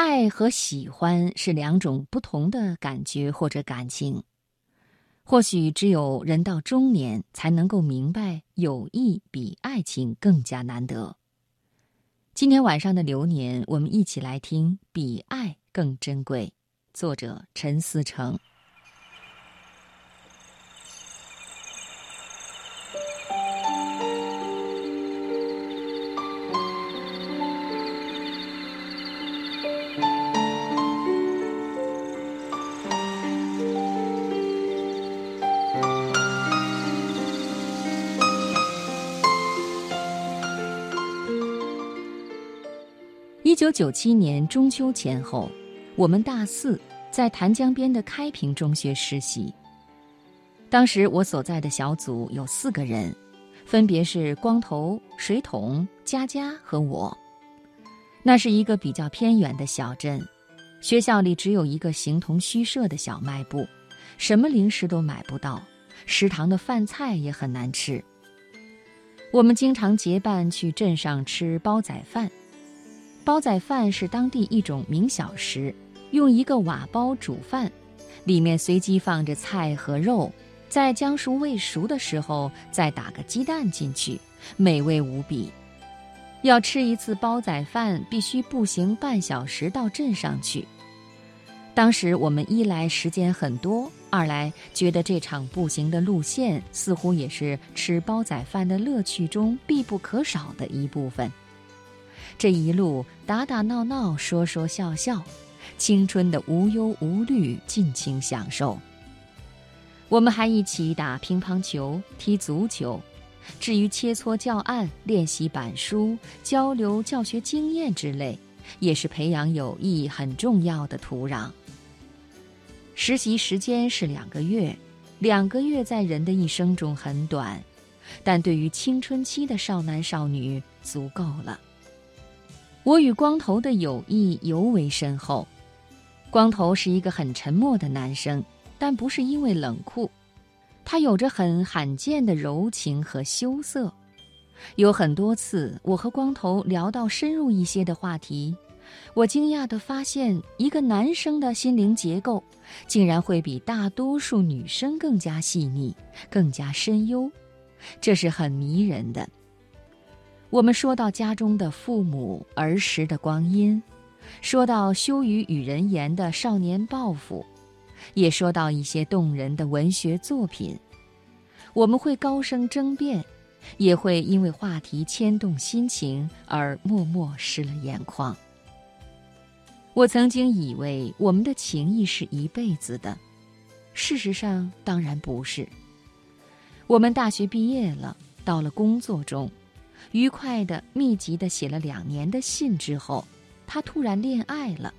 爱和喜欢是两种不同的感觉或者感情，或许只有人到中年才能够明白，友谊比爱情更加难得。今天晚上的流年，我们一起来听《比爱更珍贵》，作者陈思诚。1997年中秋前后，我们大四在潭江边的开平中学实习。当时我所在的小组有4个人，分别是光头、水桶、佳佳和我。那是一个比较偏远的小镇，学校里只有一个形同虚设的小卖部，什么零食都买不到，食堂的饭菜也很难吃。我们经常结伴去镇上吃煲仔饭。煲仔饭是当地一种名小食，用一个瓦煲煮饭，里面随机放着菜和肉，在将熟未熟的时候再打个鸡蛋进去，美味无比。要吃一次煲仔饭必须步行半小时到镇上去。当时我们一来时间很多，二来觉得这场步行的路线似乎也是吃煲仔饭的乐趣中必不可少的一部分。这一路打打闹闹，说说笑笑，青春的无忧无虑，尽情享受。我们还一起打乒乓球、踢足球，至于切磋教案、练习板书、交流教学经验之类，也是培养友谊很重要的土壤。实习时间是2个月，2个月在人的一生中很短，但对于青春期的少男少女足够了。我与光头的友谊尤为深厚。光头是一个很沉默的男生，但不是因为冷酷，他有着很罕见的柔情和羞涩。有很多次我和光头聊到深入一些的话题，我惊讶地发现，一个男生的心灵结构竟然会比大多数女生更加细腻，更加深幽，这是很迷人的。我们说到家中的父母、儿时的光阴，说到羞于与人言的少年抱负，也说到一些动人的文学作品。我们会高声争辩，也会因为话题牵动心情而默默湿了眼眶。我曾经以为我们的情谊是一辈子的，事实上当然不是。我们大学毕业了，到了工作中，愉快的、密集的写了2年的信之后，他突然恋爱了，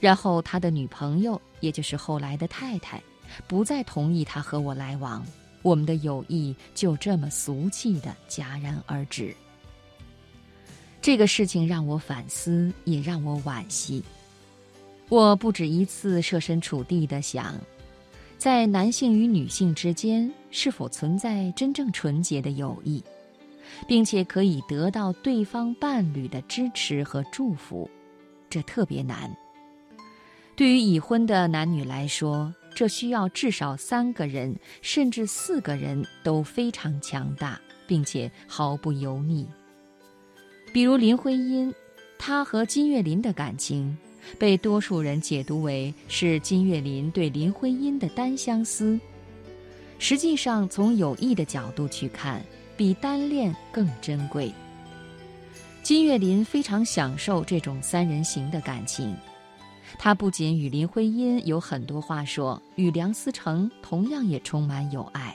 然后他的女朋友，也就是后来的太太，不再同意他和我来往，我们的友谊就这么俗气的戛然而止。这个事情让我反思，也让我惋惜。我不止一次设身处地地想，在男性与女性之间是否存在真正纯洁的友谊，并且可以得到对方伴侣的支持和祝福，这特别难。对于已婚的男女来说，这需要至少3个人，甚至4个人都非常强大，并且毫不油腻。比如林徽因，她和金岳霖的感情，被多数人解读为是金岳霖对林徽因的单相思。实际上，从友谊的角度去看，比单恋更珍贵。金岳霖非常享受这种3人行的感情，他不仅与林徽因有很多话说，与梁思成同样也充满友爱。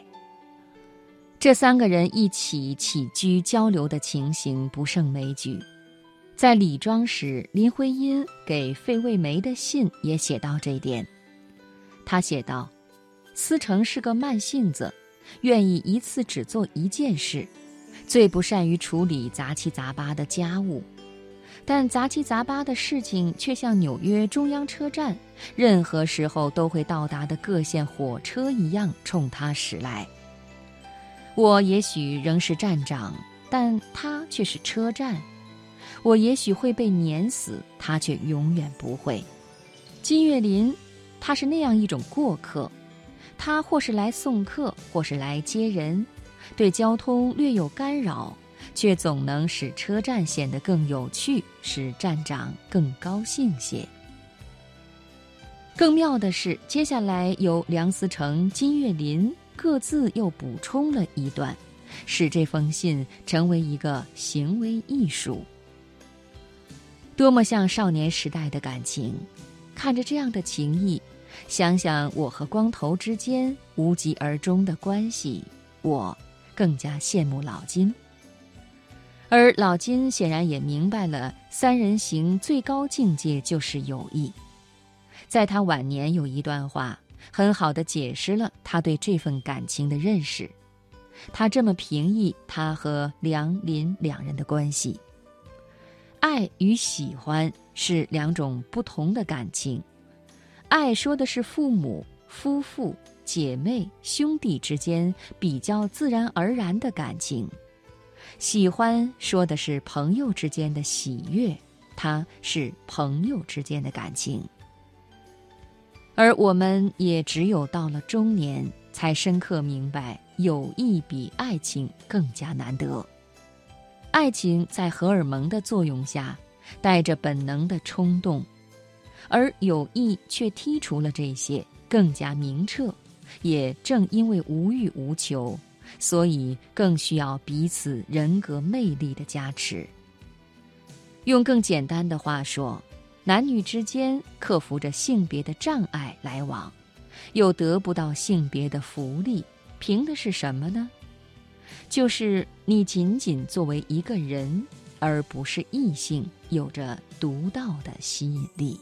这3个人一起起居交流的情形不胜枚举。在李庄时，林徽因给费慰梅的信也写到这一点。他写道：“思成是个慢性子，愿意一次只做1件事，最不善于处理杂七杂八的家务，但杂七杂八的事情却像纽约中央车站任何时候都会到达的各线火车一样冲他驶来。我也许仍是站长，但他却是车站。我也许会被碾死，他却永远不会。金岳霖，他是那样一种过客，他或是来送客，或是来接人，对交通略有干扰，却总能使车站显得更有趣，使站长更高兴些。更妙的是，接下来由梁思成、金岳霖各自又补充了一段，使这封信成为一个行为艺术。多么像少年时代的感情，看着这样的情谊，想想我和光头之间无疾而终的关系，我更加羡慕老金。而老金显然也明白了三人行最高境界就是友谊。在他晚年有一段话，很好地解释了他对这份感情的认识。他这么评议他和梁林两人的关系：爱与喜欢是两种不同的感情。爱说的是父母、夫妇、姐妹、兄弟之间比较自然而然的感情。喜欢说的是朋友之间的喜悦，它是朋友之间的感情。而我们也只有到了中年，才深刻明白友谊比爱情更加难得。爱情在荷尔蒙的作用下，带着本能的冲动，而友谊却剔除了这些，更加明澈。也正因为无欲无求，所以更需要彼此人格魅力的加持。用更简单的话说，男女之间克服着性别的障碍来往，又得不到性别的福利，凭的是什么呢？就是你仅仅作为一个人，而不是异性，有着独到的吸引力。